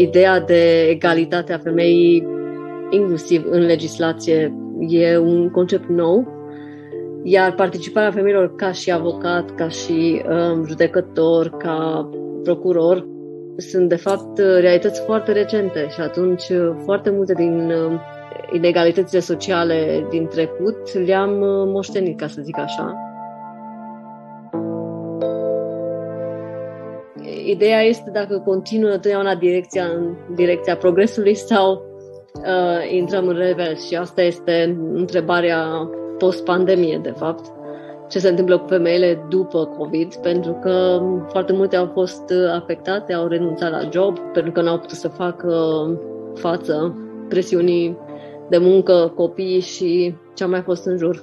ideea de egalitatea femeii, inclusiv în legislație, e un concept nou, iar participarea femeilor ca și avocat, ca și judecător, ca procuror, sunt de fapt realități foarte recente și atunci foarte multe din inegalitățile sociale din trecut le-am moștenit, ca să zic așa. Ideea este dacă continuă întotdeauna în direcția progresului sau intrăm în revers și asta este întrebarea post-pandemie, de fapt. Ce se întâmplă cu femeile după COVID, pentru că foarte multe au fost afectate, au renunțat la job, pentru că n-au putut să facă față presiunii de muncă, copii și ce-a mai fost în jur.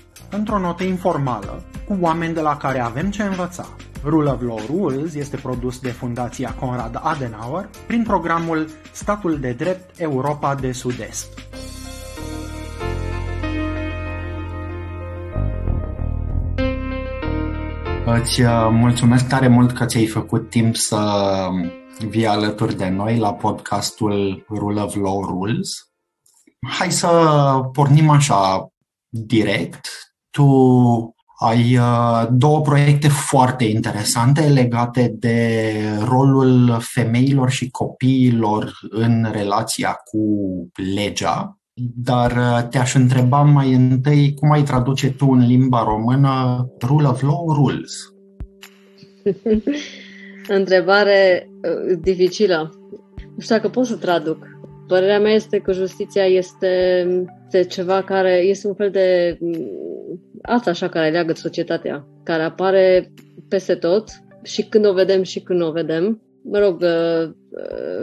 într-o notă informală, cu oameni de la care avem ce învăța. Rule of Law Rules este produs de Fundația Konrad Adenauer prin programul Statul de Drept Europa de Sud-Est. Îți mulțumesc tare mult că ți-ai făcut timp să vii alături de noi la podcastul Rule of Law Rules. Hai să pornim așa direct. Tu ai două proiecte foarte interesante legate de rolul femeilor și copiilor în relația cu legea, dar te-aș întreba mai întâi cum ai traduce tu în limba română Rule of Law Rules? Întrebare dificilă. Nu știu dacă pot să traduc. Părerea mea este că justiția este ceva care este un fel de asta așa care leagă societatea, care apare peste tot și când o vedem și când nu o vedem. Mă rog,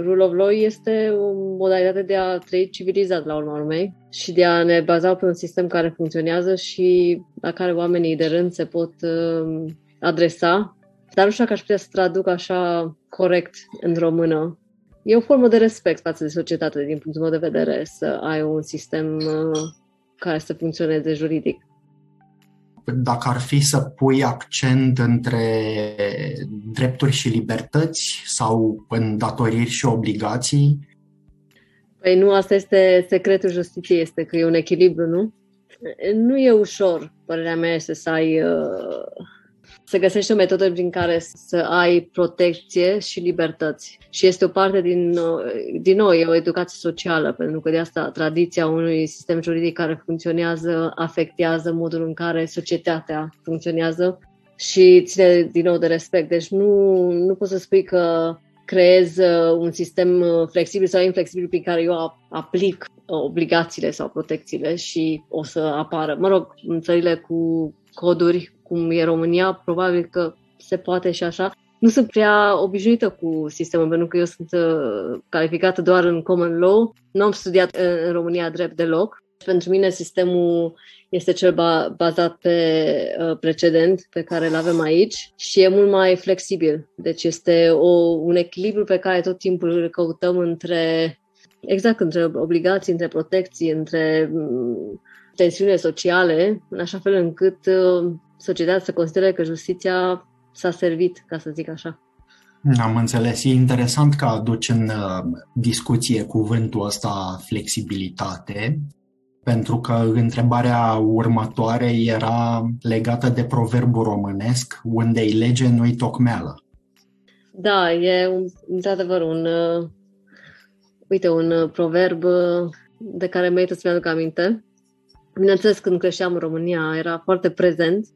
rule of law este o modalitate de a trăi civilizat la urma urmei și de a ne baza pe un sistem care funcționează și la care oamenii de rând se pot adresa. Dar nu știu dacă aș putea să traduc așa corect în română. E o formă de respect față de societate, din punctul meu de vedere, să ai un sistem care să funcționeze juridic. Dacă ar fi să pui accent între drepturi și libertăți sau îndatoriri și obligații? Păi nu, asta este secretul justiției, este că e un echilibru, nu? Nu e ușor, părerea mea este să ai... Să găsești o metodă prin care să ai protecție și libertăți. Și este o parte din nou, e o educație socială, pentru că de asta tradiția unui sistem juridic care funcționează afectează modul în care societatea funcționează și ține din nou de respect. Deci nu poți să spui că creezi un sistem flexibil sau inflexibil prin care eu aplic obligațiile sau protecțiile și o să apară. Mă rog, în țările cu coduri, cum e România, probabil că se poate și așa. Nu sunt prea obișnuită cu sistemul, pentru că eu sunt calificată doar în common law. Nu am studiat în România drept deloc. Pentru mine sistemul este cel bazat pe precedent pe care îl avem aici și e mult mai flexibil. Deci este un echilibru pe care tot timpul îl căutăm între obligații, între protecții, între tensiunile sociale, în așa fel încât societatea să considere că justiția s-a servit, ca să zic așa. Am înțeles. E interesant că aduci în discuție cuvântul ăsta flexibilitate, pentru că întrebarea următoare era legată de proverbul românesc, unde-i lege, nu-i tocmeală. Da, e într-adevăr un proverb de care merită să mi-aduc aminte. Bineînțeles, când creșteam în România, era foarte prezent.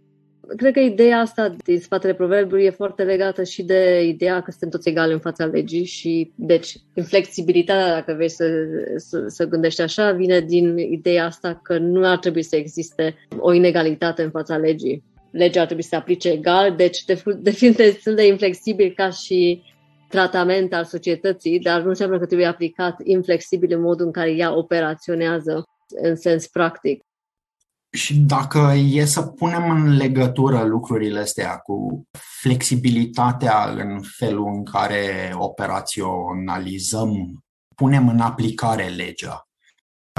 Cred că ideea asta din spatele proverbului e foarte legată și de ideea că suntem toți egali în fața legii și, deci, inflexibilitatea, dacă vrei să gândești așa, vine din ideea asta că nu ar trebui să existe o inegalitate în fața legii. legea ar trebui să se aplice egal, deci devine destul de inflexibil ca și tratament al societății, dar nu înseamnă că trebuie aplicat inflexibil în modul în care ea operaționează în sens practic. Și dacă e să punem în legătură lucrurile astea cu flexibilitatea în felul în care operaționalizăm, punem în aplicare legea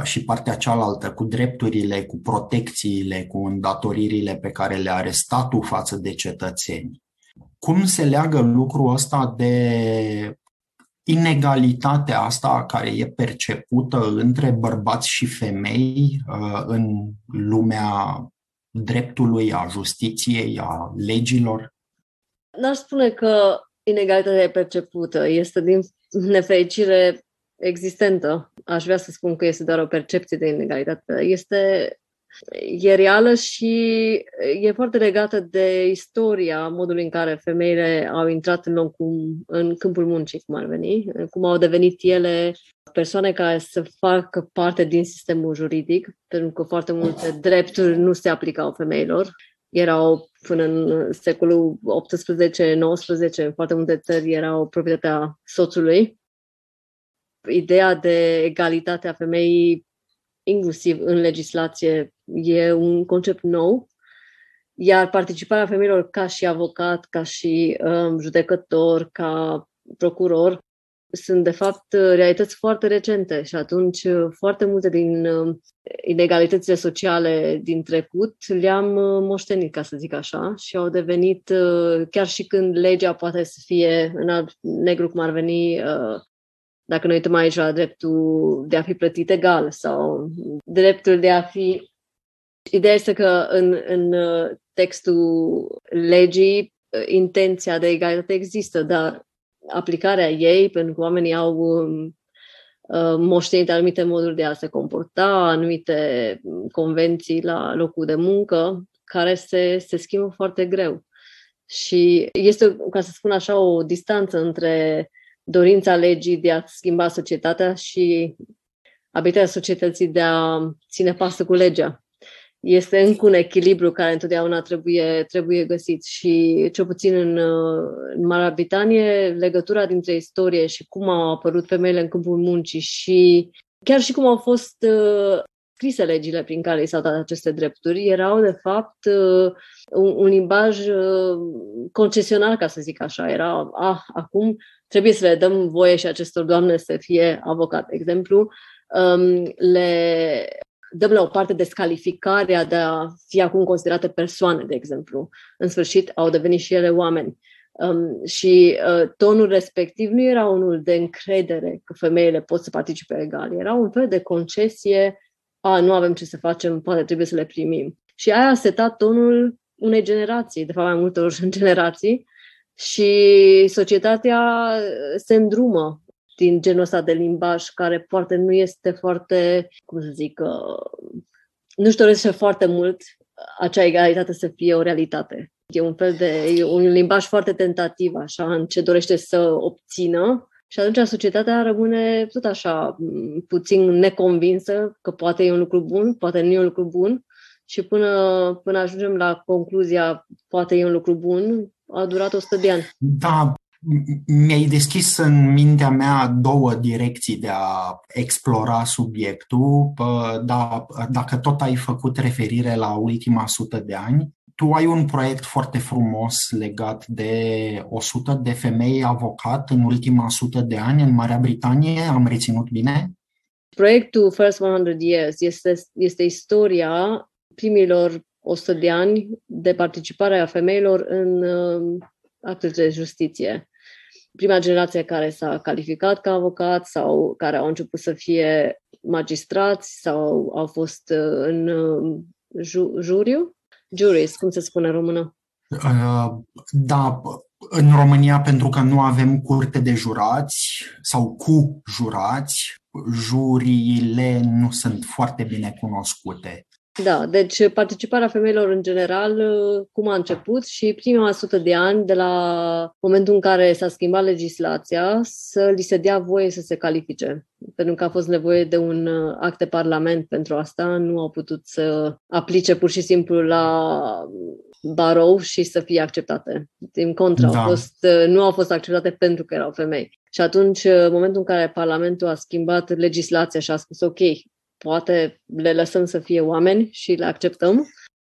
și partea cealaltă cu drepturile, cu protecțiile, cu îndatoririle pe care le are statul față de cetățeni, cum se leagă lucrul ăsta de inegalitatea asta care e percepută între bărbați și femei în lumea dreptului, a justiției, a legilor? N-aș spune că inegalitatea e percepută. Este, din nefericire, existentă. Aș vrea să spun că este doar o percepție de inegalitate. E reală și e foarte legată de istoria modului în care femeile au intrat în câmpul muncii, cum ar veni, cum au devenit ele persoane care să facă parte din sistemul juridic, pentru că foarte multe drepturi nu se aplicau femeilor. Erau până în secolul 18-19, în foarte multe țări erau proprietatea soțului. Ideea de egalitate a femeii, inclusiv în legislație, e un concept nou, iar participarea femeilor ca și avocat, ca și judecător, ca procuror, sunt de fapt realități foarte recente și atunci foarte multe din inegalitățile sociale din trecut le-am moștenit, ca să zic așa, și au devenit, chiar și când legea poate să fie în alb-negru, cum ar veni, dacă ne uităm aici la dreptul de a fi plătit egal sau dreptul de a fi... Ideea este că în textul legii intenția de egalitate există, dar aplicarea ei, pentru că oamenii au moștenit anumite moduri de a se comporta, anumite convenții la locul de muncă, care se schimbă foarte greu. Și este, ca să spun așa, o distanță între dorința legii de a schimba societatea și abilitatea societății de a ține pasul cu legea. Este încă un echilibru care întotdeauna trebuie găsit și, cel puțin în Marea Britanie, legătura dintre istorie și cum au apărut femeile în câmpul muncii și chiar și cum au fost scrise legile prin care i s-au dat aceste drepturi, erau de fapt un limbaj concesional, ca să zic așa. Era, acum trebuie să le dăm voie și acestor doamne să fie avocat. De exemplu, le dăm la o parte descalificarea de a fi acum considerate persoane, de exemplu. În sfârșit, au devenit și ele oameni. Și tonul respectiv nu era unul de încredere că femeile pot să participe egal. Era un fel de concesie, nu avem ce să facem, poate trebuie să le primim. Și aia a setat tonul unei generații, de fapt mai multor generații, și societatea se îndrumă din genul ăsta de limbaj care poate nu este foarte, cum să zic, nu-și dorește foarte mult acea egalitate să fie o realitate. E un limbaj foarte tentativ, așa, în ce dorește să obțină, și atunci societatea rămâne tot așa puțin neconvinsă că poate e un lucru bun, poate nu e un lucru bun, și până ajungem la concluzia poate e un lucru bun, a durat 100 de ani. Da, mi-ai deschis în mintea mea două direcții de a explora subiectul, dar dacă tot ai făcut referire la ultima 100 de ani, tu ai un proiect foarte frumos legat de 100 de femei avocat în ultima 100 de ani în Marea Britanie, am reținut bine? Proiectul First 100 Years este istoria primilor 100 de ani de participare a femeilor în actele de justiție. Prima generație care s-a calificat ca avocat sau care au început să fie magistrați sau au fost în juris, cum se spune în română? Da, în România, pentru că nu avem curte de jurați sau cu jurați, juriile nu sunt foarte bine cunoscute. Da, deci participarea femeilor în general, cum a început și prima 100 de ani de la momentul în care s-a schimbat legislația, să li se dea voie să se califice. Pentru că a fost nevoie de un act de parlament pentru asta, nu au putut să aplice pur și simplu la barou și să fie acceptate. Din contră, nu au fost acceptate pentru că erau femei. Și atunci, în momentul în care Parlamentul a schimbat legislația și a spus ok, poate le lăsăm să fie oameni și le acceptăm.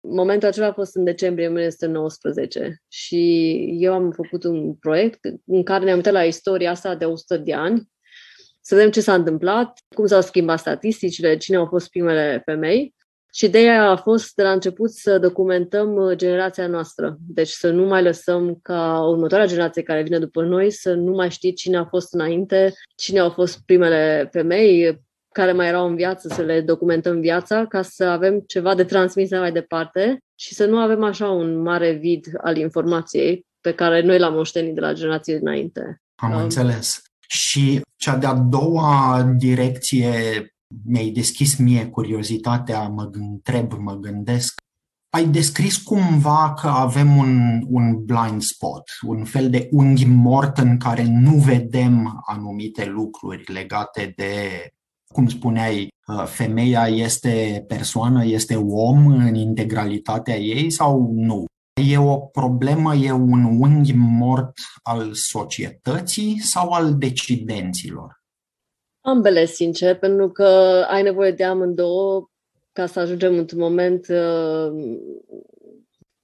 Momentul acela a fost în decembrie 1919 și eu am făcut un proiect în care ne-am uitat la istoria asta de 100 de ani, să vedem ce s-a întâmplat, cum s-au schimbat statisticile, cine au fost primele femei. Și ideea a fost de la început să documentăm generația noastră. Deci să nu mai lăsăm ca următoarea generație care vine după noi să nu mai știe cine a fost înainte, cine au fost primele femei, care mai erau în viață, să le documentăm viața ca să avem ceva de transmis mai departe și să nu avem așa un mare vid al informației pe care noi l-am moștenit de la generații înainte. Am înțeles. Și cea de-a doua direcție, mi-ai deschis mie curiozitatea, mă gândesc. Ai descris cumva că avem un blind spot, un fel de unghi mort în care nu vedem anumite lucruri legate de, cum spuneai, femeia este persoană, este om în integralitatea ei sau nu? E o problemă, e un unghi mort al societății sau al decidenților? Ambele, sincer, pentru că ai nevoie de amândouă ca să ajungem într-un moment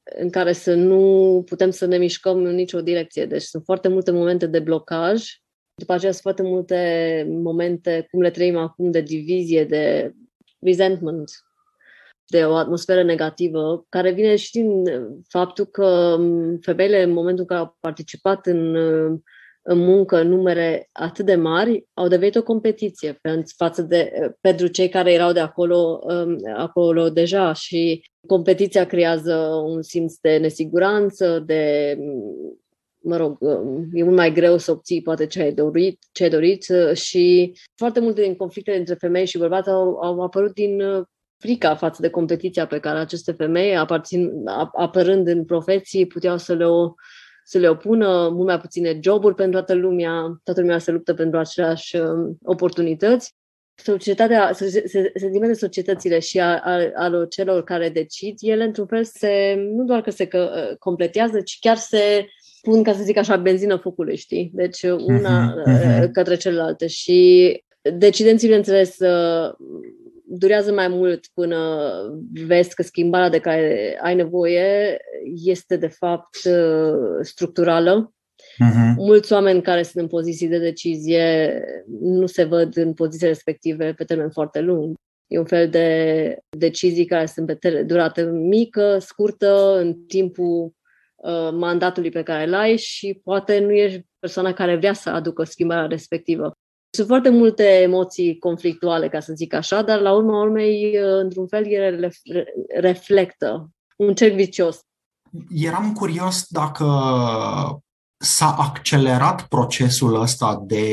în care să nu putem să ne mișcăm în nicio direcție. Deci sunt foarte multe momente de blocaj. După aceea sunt foarte multe momente, cum le trăim acum, de divizie, de resentment, de o atmosferă negativă, care vine și din faptul că femeile, în momentul în care au participat în muncă în numere atât de mari, au devenit o competiție pentru cei care erau de acolo deja și competiția creează un simț de nesiguranță, de... e mult mai greu să obții poate ce ai dorit și foarte multe din conflictele între femei și bărbați au apărut din frica față de competiția pe care aceste femei, apărând în profeții, puteau să le opună, mult mai puține joburi pentru toată lumea se luptă pentru aceleași oportunități. Sentimentul societățile și al celor care decid, ele într-un fel nu doar că se completează, ci chiar se pun, ca să zic așa, benzină focului, știi? Deci una către celelalte. Și decidenții, bineînțeles, durează mai mult până vezi că schimbarea de care ai nevoie este, de fapt, structurală. Mulți oameni care sunt în poziții de decizie nu se văd în pozițiile respective pe termen foarte lung. E un fel de decizii care sunt pe durată mică, scurtă, în timpul mandatului pe care îl ai și poate nu ești persoana care vrea să aducă schimbarea respectivă. Sunt foarte multe emoții conflictuale, ca să zic așa, dar la urma urmei, într-un fel, ele reflectă un cerc vicios. Eram curios dacă s-a accelerat procesul ăsta de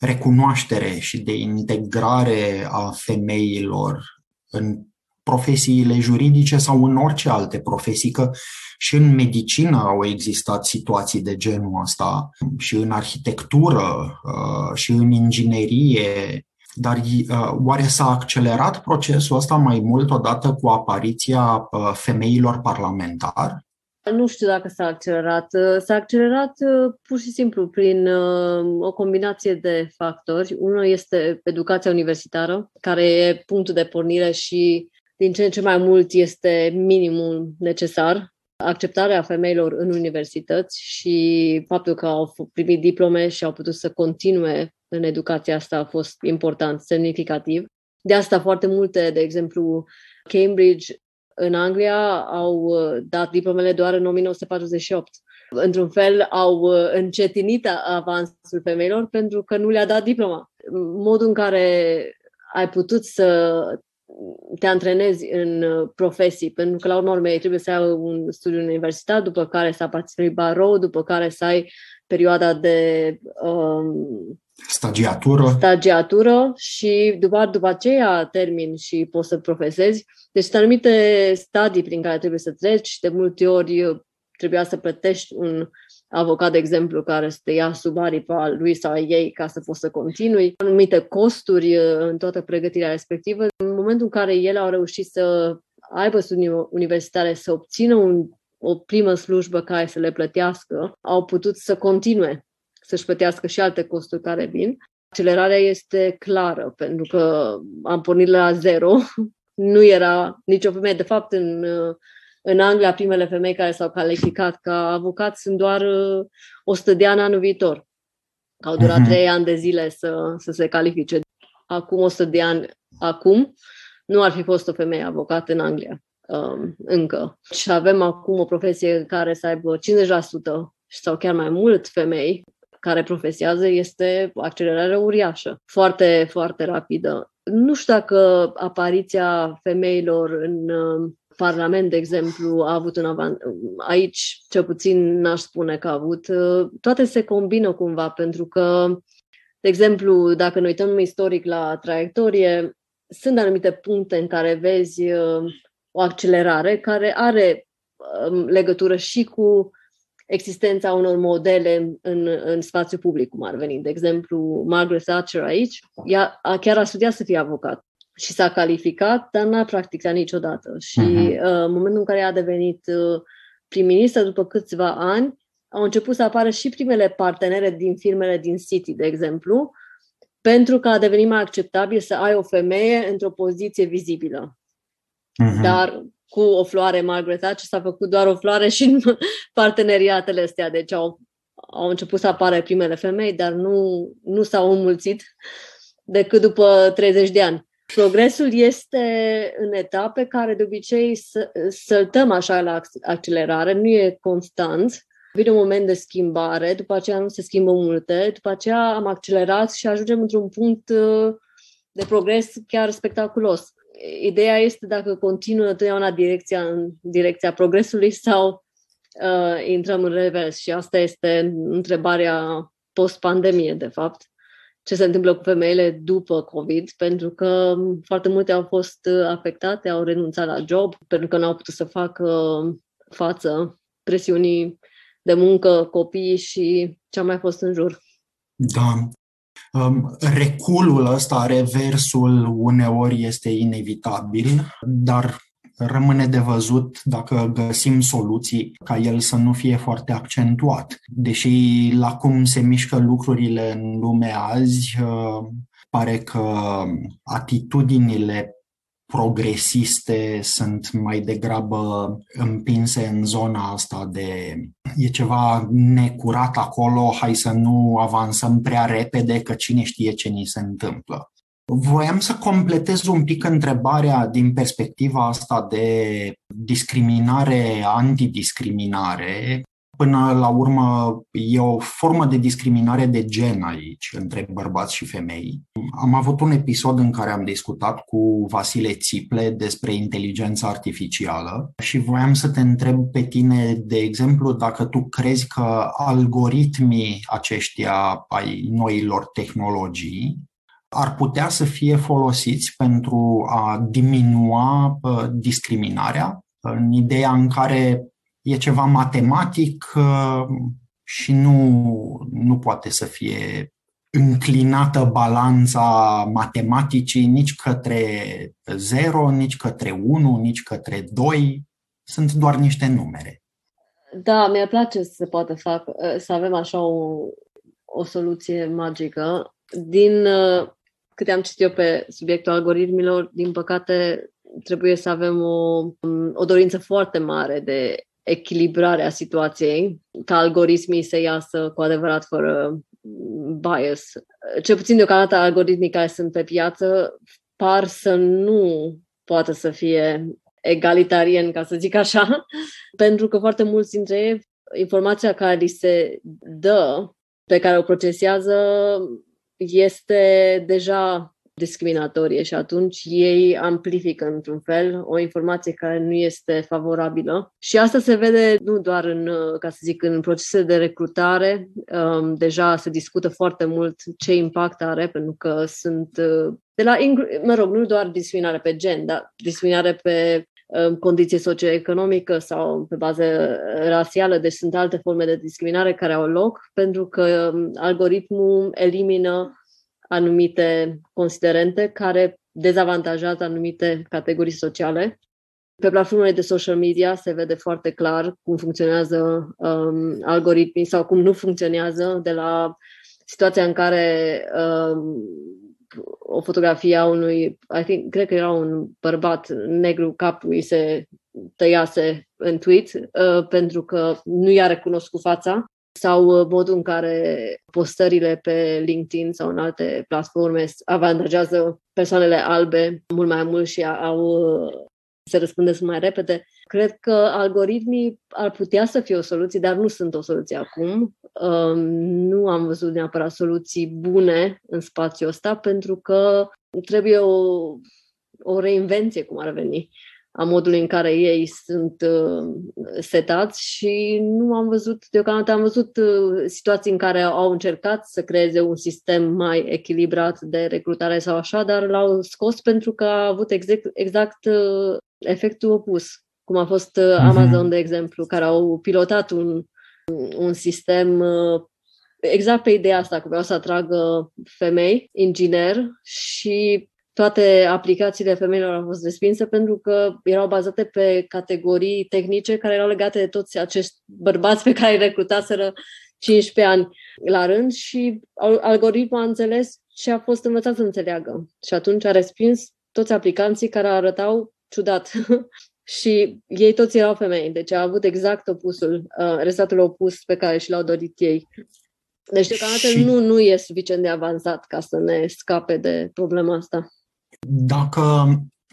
recunoaștere și de integrare a femeilor în profesiile juridice sau în orice alte profesii, că și în medicină au existat situații de genul ăsta, și în arhitectură, și în inginerie, dar oare s-a accelerat procesul ăsta mai mult odată cu apariția femeilor parlamentari? Nu știu dacă s-a accelerat. S-a accelerat pur și simplu prin o combinație de factori. Unul este educația universitară, care e punctul de pornire și din ce în ce mai mult este minimul necesar, acceptarea femeilor în universități și faptul că au primit diplome și au putut să continue în educația asta a fost important, semnificativ. De asta foarte multe, de exemplu, Cambridge în Anglia au dat diplomele doar în 1948. Într-un fel au încetinit avansul femeilor pentru că nu le-a dat diploma. Modul în care ai putut să te antrenezi în profesii, pentru că la urma urmei trebuie să ai un studiu universitar, după care să aparții barou, după care să ai perioada de stagiatură și după aceea termin și poți să profesezi. Deci sunt anumite stadii prin care trebuie să treci. De multe ori trebuia să plătești un avocat, de exemplu, care să te ia sub aripa lui sau ei ca să poți să continui. Anumite costuri în toată pregătirea respectivă. În momentul în care ele au reușit să aibă studii universitare, să obțină o primă slujbă care să le plătească, au putut să continue să-și plătească și alte costuri care vin. Accelerarea este clară, pentru că am pornit la zero. Nu era nicio femeie. De fapt, în Anglia, primele femei care s-au calificat ca avocați sunt doar 100 de ani anul viitor. Au durat 3 ani de zile să se califice. Acum 100 de ani, nu ar fi fost o femeie avocată în Anglia încă. Și avem acum o profesie care să aibă 50% sau chiar mai mult femei care profesează, este o accelerare uriașă, foarte, foarte rapidă. Nu știu dacă apariția femeilor în Parlament, de exemplu, a avut un avantaj. Aici, cel puțin, n-aș spune că a avut. Toate se combină cumva, pentru că, de exemplu, dacă ne uităm istoric la traiectorie, sunt anumite puncte în care vezi o accelerare care are legătură și cu existența unor modele în spațiu public, cum ar veni. De exemplu, Margaret Thatcher aici, ea chiar a studiat să fie avocat și s-a calificat, dar n-a practicat niciodată. Și în momentul în care a devenit prim-ministru, după câțiva ani, au început să apară și primele partenere din firmele din City, de exemplu, pentru că a devenit mai acceptabil să ai o femeie într-o poziție vizibilă. Dar cu o floare, Margaret Thatcher s-a făcut doar o floare și în parteneriatele astea. Deci au început să apară primele femei, dar nu s-au înmulțit decât după 30 de ani. Progresul este în etape care de obicei săltăm așa la accelerare, nu e constant. Vine un moment de schimbare, după aceea nu se schimbă multe, după aceea am accelerat și ajungem într-un punct de progres chiar spectaculos. Ideea este dacă continuă totdeauna în direcția progresului sau intrăm în revers. Și asta este întrebarea post-pandemie, de fapt. Ce se întâmplă cu femeile după COVID? Pentru că foarte multe au fost afectate, au renunțat la job, pentru că n-au putut să facă față presiunii de muncă, copii și ce-a mai fost în jur. Da. Reculul ăsta, reversul, uneori este inevitabil, dar rămâne de văzut dacă găsim soluții ca el să nu fie foarte accentuat. Deși la cum se mișcă lucrurile în lume azi, pare că atitudinile progresiste sunt mai degrabă împinse în zona asta de e ceva necurat acolo, hai să nu avansăm prea repede, că cine știe ce ni se întâmplă. Voiam să completez un pic întrebarea din perspectiva asta de discriminare, antidiscriminare. Până la urmă, e o formă de discriminare de gen aici, între bărbați și femei. Am avut un episod în care am discutat cu Vasile Țiple despre inteligența artificială și voiam să te întreb pe tine, de exemplu, dacă tu crezi că algoritmii aceștia ai noilor tehnologii ar putea să fie folosiți pentru a diminua discriminarea, în ideea în care e ceva matematic și nu poate să fie înclinată balanța matematicii nici către 0, nici către 1, nici către 2. Sunt doar niște numere. Da, mi-ar place să se poată să avem așa o soluție magică. Din câte am citit eu pe subiectul algoritmilor, din păcate trebuie să avem o dorință foarte mare de echilibrarea situației, ca algoritmii să iasă cu adevărat fără bias. Cel puțin deocamdată algoritmii care sunt pe piață par să nu poată să fie egalitarieni, ca să zic așa, pentru că foarte mulți dintre ei, informația care li se dă, pe care o procesează, este deja discriminatorie și atunci ei amplifică într-un fel o informație care nu este favorabilă. Și asta se vede nu doar în procese de recrutare, deja se discută foarte mult ce impact are, pentru că sunt nu doar discriminare pe gen, dar discriminare pe condiție socioeconomică sau pe bază rasială, deci sunt alte forme de discriminare care au loc, pentru că algoritmul elimină anumite considerente care dezavantajează anumite categorii sociale. Pe platformele de social media se vede foarte clar cum funcționează algoritmii sau cum nu funcționează, de la situația în care o fotografie a unui, cred că era un bărbat negru, capul se tăiase în tweet pentru că nu i-a recunoscut fața, sau modul în care postările pe LinkedIn sau în alte platforme avantajează persoanele albe mult mai mult și se răspândesc mai repede. Cred că algoritmii ar putea să fie o soluție, dar nu sunt o soluție acum. Nu am văzut neapărat soluții bune în spațiul ăsta, pentru că trebuie o reinvenție, cum ar veni, a modului în care ei sunt setați și nu am văzut, deocamdată am văzut situații în care au încercat să creeze un sistem mai echilibrat de recrutare sau așa, dar l-au scos pentru că a avut exact efectul opus, cum a fost Amazon, de exemplu, care au pilotat un sistem exact pe ideea asta, că vreau să atragă femei, ingineri, și toate aplicațiile femeilor au fost respinse pentru că erau bazate pe categorii tehnice care erau legate de toți acești bărbați pe care îi recrutaseră 15 ani la rând și algoritmul a înțeles ce a fost învățat să înțeleagă. Și atunci a respins toți aplicanții care arătau ciudat. Și ei toți erau femei, deci a avut exact opusul, rezultatul opus pe care și l-au dorit ei. Deci deocamdată nu e suficient de avansat ca să ne scape de problema asta. Dacă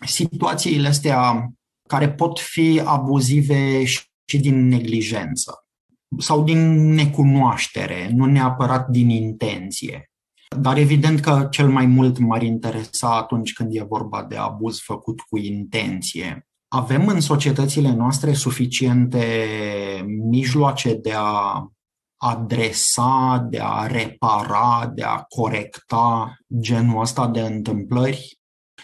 situațiile astea care pot fi abuzive și din neglijență sau din necunoaștere, nu neapărat din intenție, dar evident că cel mai mult m-ar interesa atunci când e vorba de abuz făcut cu intenție. Avem în societățile noastre suficiente mijloace de a adresa, de a repara, de a corecta genul ăsta de întâmplări?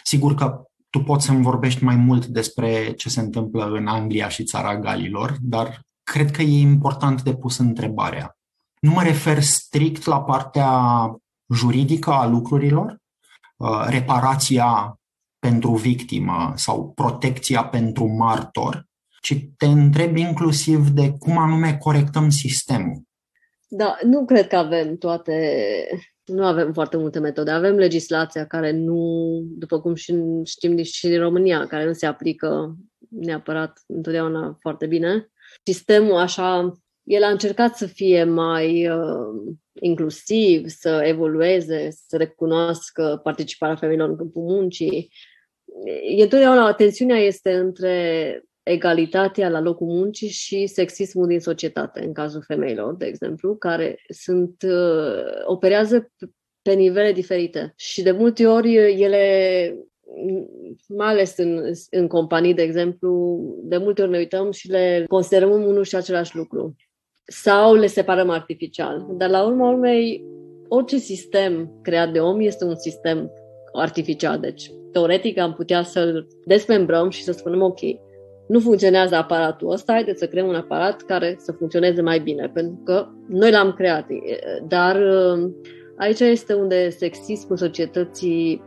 Sigur că tu poți să-mi vorbești mai mult despre ce se întâmplă în Anglia și Țara Galilor, dar cred că e important de pus întrebarea. Nu mă refer strict la partea juridică a lucrurilor, reparația pentru victimă sau protecția pentru martor, ci te întreb inclusiv de cum anume corectăm sistemul. Da, nu cred că avem nu avem foarte multe metode. Avem legislația care nu, după cum știm și în România, care nu se aplică neapărat întotdeauna foarte bine. Sistemul așa, el a încercat să fie mai inclusiv, să evolueze, să recunoască participarea femeilor în câmpul muncii. Întotdeauna tensiunea este între egalitatea la locul muncii și sexismul din societate, în cazul femeilor, de exemplu, care operează pe nivele diferite. Și de multe ori ele, mai ales în companii, de exemplu, de multe ori ne uităm și le considerăm unul și același lucru. Sau le separăm artificial. Dar la urma urmei, orice sistem creat de om este un sistem artificial. Deci, teoretic, am putea să-l dezmembrăm și să spunem, ok, nu funcționează aparatul ăsta, haideți să creăm un aparat care să funcționeze mai bine, pentru că noi l-am creat. Dar aici este unde sexismul societății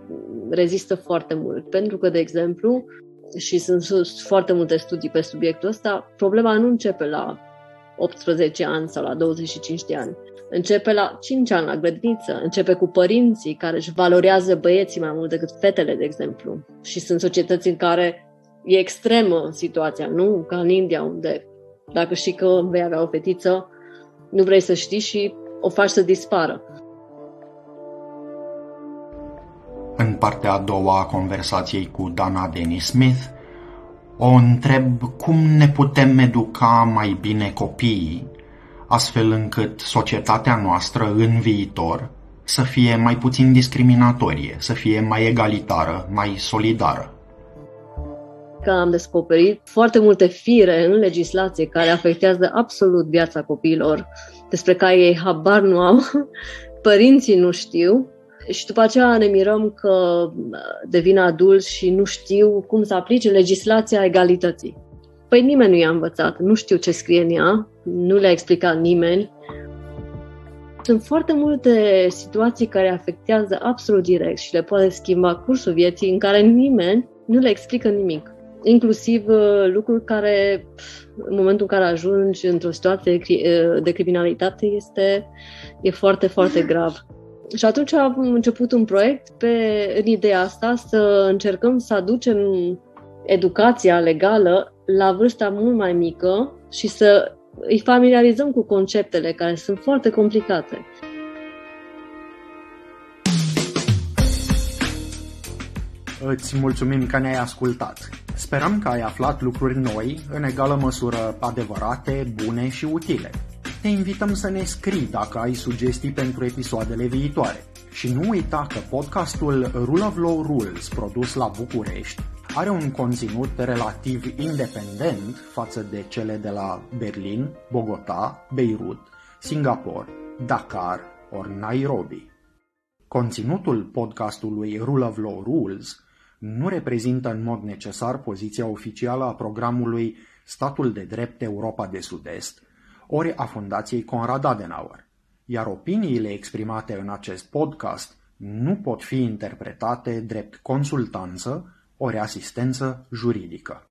rezistă foarte mult, pentru că, de exemplu, și sunt foarte multe studii pe subiectul ăsta, problema nu începe la 18 ani sau la 25 de ani. Începe la 5 ani, la grădiniță, începe cu părinții care își valorează băieții mai mult decât fetele, de exemplu. Și sunt societăți în care e extremă situația, nu? Ca în India, unde dacă știi că vei avea o fetiță, nu vrei să știi și o faci să dispară. În partea a doua a conversației cu Dana Denis Smith, o întreb cum ne putem educa mai bine copiii, astfel încât societatea noastră în viitor să fie mai puțin discriminatorie, să fie mai egalitară, mai solidară. Că am descoperit foarte multe fire în legislație care afectează absolut viața copiilor, despre care ei habar nu au, părinții nu știu și după aceea ne mirăm că devin adulți și nu știu cum să aplice legislația egalității. Păi nimeni nu i-a învățat, nu știu ce scrie în ea, nu le-a explicat nimeni. Sunt foarte multe situații care afectează absolut direct și le poate schimba cursul vieții în care nimeni nu le explică nimic. Inclusiv lucruri care, în momentul în care ajungi într-o situație de criminalitate, e foarte, foarte grav. Și atunci am început un proiect în ideea asta să încercăm să aducem educația legală la vârsta mult mai mică și să îi familiarizăm cu conceptele care sunt foarte complicate. Îți mulțumim că ne-ai ascultat. Sperăm că ai aflat lucruri noi, în egală măsură adevărate, bune și utile. Te invităm să ne scrii dacă ai sugestii pentru episoadele viitoare. Și nu uita că podcastul Rule of Law Rules, produs la București, are un conținut relativ independent față de cele de la Berlin, Bogota, Beirut, Singapore, Dakar ori Nairobi. Conținutul podcastului Rule of Law Rules nu reprezintă în mod necesar poziția oficială a programului Statul de Drept Europa de Sud-Est ori a Fundației Konrad Adenauer, iar opiniile exprimate în acest podcast nu pot fi interpretate drept consultanță ori asistență juridică.